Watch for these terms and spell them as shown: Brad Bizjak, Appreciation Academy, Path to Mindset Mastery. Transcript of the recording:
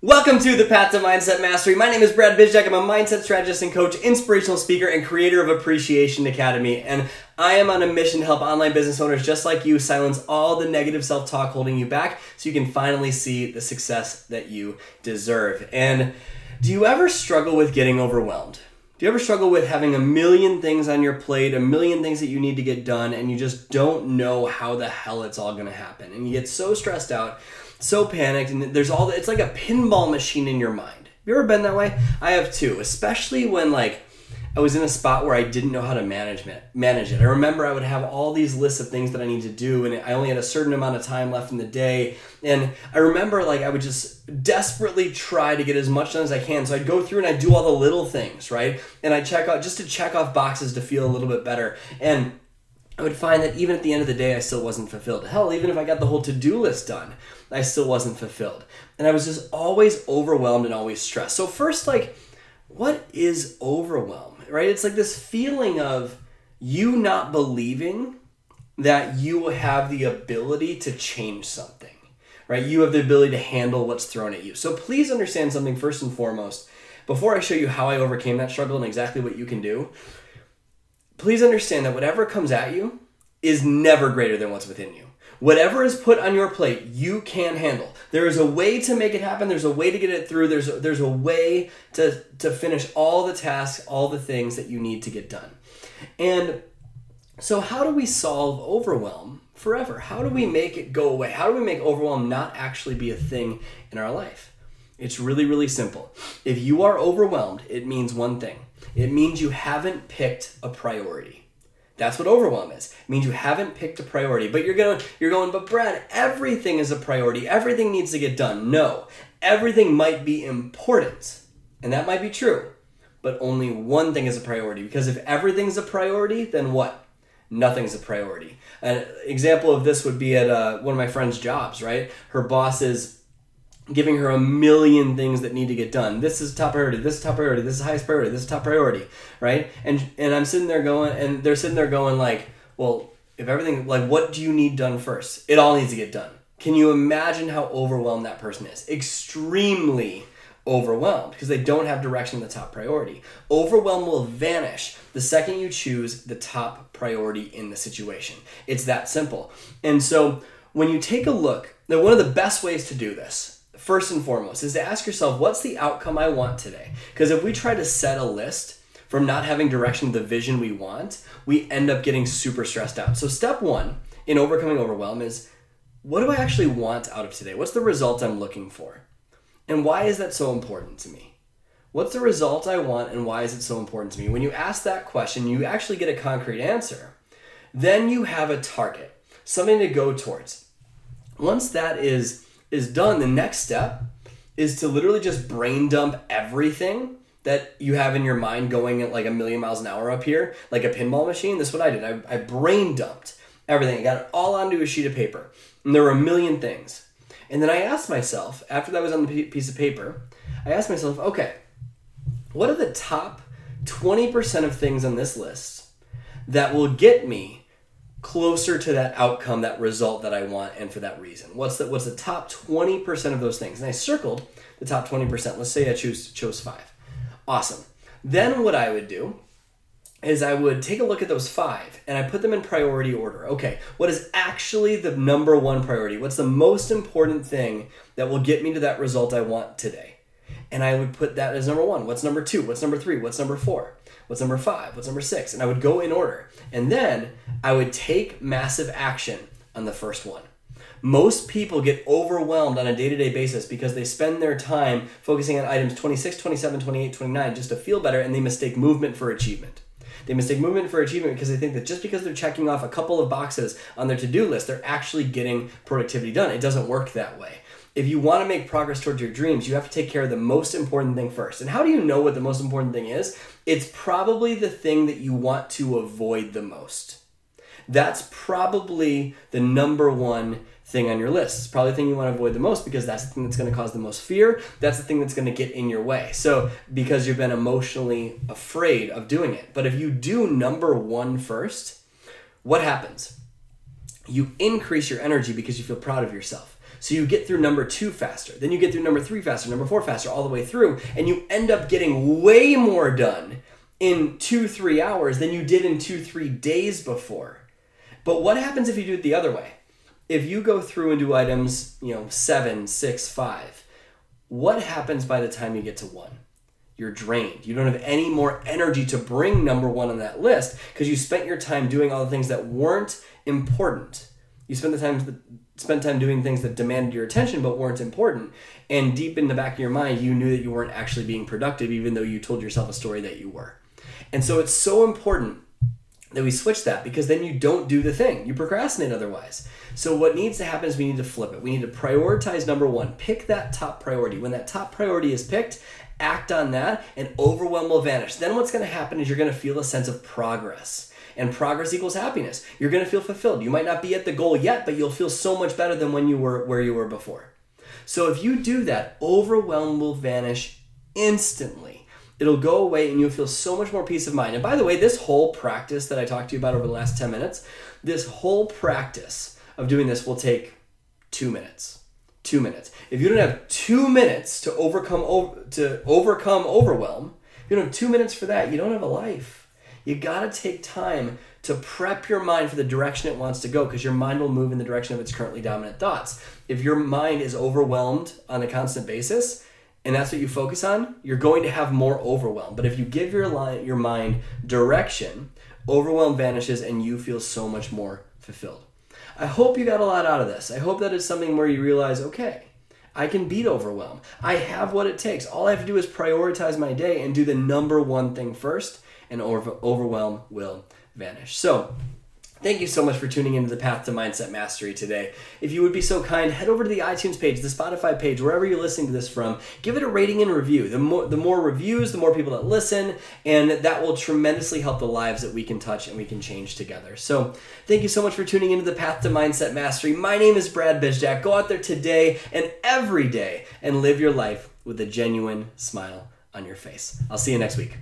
Welcome to the Path to Mindset Mastery. My name is Brad Bizjak. I'm a mindset strategist and coach, inspirational speaker, and creator of Appreciation Academy. And I am on a mission to help online business owners just like you silence all the negative self-talk holding you back so you can finally see the success that you deserve. And do you ever struggle with getting overwhelmed? Do you ever struggle with having a million things on your plate, a million things that you need to get done, and you just don't know how the hell it's all going to happen? And you get so stressed out, so panicked, and there's all it's like a pinball machine in your mind. You ever been that way? I have too, especially when I was in a spot where I didn't know how to manage it. I remember I would have all these lists of things that I need to do, and I only had a certain amount of time left in the day. And I remember I would just desperately try to get as much done as I can. So I'd go through and I'd do all the little things, right? And I'd check off boxes to feel a little bit better. And I would find that even at the end of the day, I still wasn't fulfilled. Hell, even if I got the whole to-do list done, I still wasn't fulfilled. And I was just always overwhelmed and always stressed. So first, what is overwhelm, right? It's this feeling of you not believing that you have the ability to change something, right? You have the ability to handle what's thrown at you. So please understand something first and foremost. Before I show you how I overcame that struggle and exactly what you can do, please understand that whatever comes at you is never greater than what's within you. Whatever is put on your plate, you can handle. There is a way to make it happen. There's a way to get it through. There's a way to finish all the tasks, all the things that you need to get done. And so how do we solve overwhelm forever? How do we make it go away? How do we make overwhelm not actually be a thing in our life? It's really, really simple. If you are overwhelmed, it means one thing. It means you haven't picked a priority. That's what overwhelm is. It means you haven't picked a priority, but you're going, but Brad, everything is a priority. Everything needs to get done. No, everything might be important, and that might be true, but only one thing is a priority, because if everything's a priority, then what? Nothing's a priority. An example of this would be at one of my friend's jobs, right? Her boss is giving her a million things that need to get done. This is top priority, this is top priority, this is highest priority, this is top priority, right? And I'm sitting there going, and they're sitting there going well, if everything, what do you need done first? It all needs to get done. Can you imagine how overwhelmed that person is? Extremely overwhelmed, because they don't have direction to the top priority. Overwhelm will vanish the second you choose the top priority in the situation. It's that simple. And so when you take a look, now one of the best ways to do this, first and foremost, is to ask yourself, what's the outcome I want today? Because if we try to set a list from not having direction to the vision we want, we end up getting super stressed out. So step one in overcoming overwhelm is, what do I actually want out of today? What's the result I'm looking for? And why is that so important to me? What's the result I want, and why is it so important to me? When you ask that question, you actually get a concrete answer. Then you have a target, something to go towards. Once that is done, the next step is to literally just brain dump everything that you have in your mind going at a million miles an hour up here, like a pinball machine. This is what I did. I brain dumped everything. I got it all onto a sheet of paper, and there were a million things. And then I asked myself, after that was on the piece of paper, I asked myself, okay, what are the top 20% of things on this list that will get me closer to that outcome, that result that I want, and for that reason? What's the top 20% of those things? And I circled the top 20%. Let's say I chose 5. Awesome. Then what I would do is I would take a look at those 5, and I put them in priority order. Okay, what is actually the number one priority? What's the most important thing that will get me to that result I want today? And I would put that as number 1. What's number 2? What's number 3? What's number 4? What's number 5? What's number 6? And I would go in order. And then I would take massive action on the first one. Most people get overwhelmed on a day-to-day basis because they spend their time focusing on items 26, 27, 28, 29 just to feel better, and they mistake movement for achievement. They mistake movement for achievement because they think that just because they're checking off a couple of boxes on their to-do list, they're actually getting productivity done. It doesn't work that way. If you want to make progress towards your dreams, you have to take care of the most important thing first. And how do you know what the most important thing is? It's probably the thing that you want to avoid the most. That's probably the number one thing on your list. It's probably the thing you want to avoid the most, because that's the thing that's going to cause the most fear. That's the thing that's going to get in your way. So because you've been emotionally afraid of doing it. But if you do number one first, what happens? You increase your energy because you feel proud of yourself. So you get through number 2 faster, then you get through number 3 faster, number 4 faster, all the way through, and you end up getting way more done in 2-3 hours than you did in 2-3 days before. But what happens if you do it the other way? If you go through and do items, 7, 6, 5, what happens by the time you get to 1? You're drained. You don't have any more energy to bring number 1 on that list because you spent your time doing all the things that weren't important. You spent time doing things that demanded your attention but weren't important. And deep in the back of your mind, you knew that you weren't actually being productive, even though you told yourself a story that you were. And so it's so important that we switch that, because then you don't do the thing. You procrastinate otherwise. So what needs to happen is we need to flip it. We need to prioritize number 1. Pick that top priority. When that top priority is picked, act on that, and overwhelm will vanish. Then what's going to happen is you're going to feel a sense of progress. And progress equals happiness. You're going to feel fulfilled. You might not be at the goal yet, but you'll feel so much better than when you were where you were before. So if you do that, overwhelm will vanish instantly. It'll go away and you'll feel so much more peace of mind. And by the way, this whole practice that I talked to you about over the last 10 minutes, this whole practice of doing this will take 2 minutes. 2 minutes. If you don't have 2 minutes to overcome overwhelm, if you don't have 2 minutes for that, you don't have a life. You gotta take time to prep your mind for the direction it wants to go, because your mind will move in the direction of its currently dominant thoughts. If your mind is overwhelmed on a constant basis, and that's what you focus on, you're going to have more overwhelm. But if you give your mind direction, overwhelm vanishes and you feel so much more fulfilled. I hope you got a lot out of this. I hope that is something where you realize, okay, I can beat overwhelm. I have what it takes. All I have to do is prioritize my day and do the number 1 thing first, and overwhelm will vanish. So thank you so much for tuning into the Path to Mindset Mastery today. If you would be so kind, head over to the iTunes page, the Spotify page, wherever you're listening to this from. Give it a rating and review. The more reviews, the more people that listen, and that will tremendously help the lives that we can touch and we can change together. So thank you so much for tuning into the Path to Mindset Mastery. My name is Brad Bizjak. Go out there today and every day and live your life with a genuine smile on your face. I'll see you next week.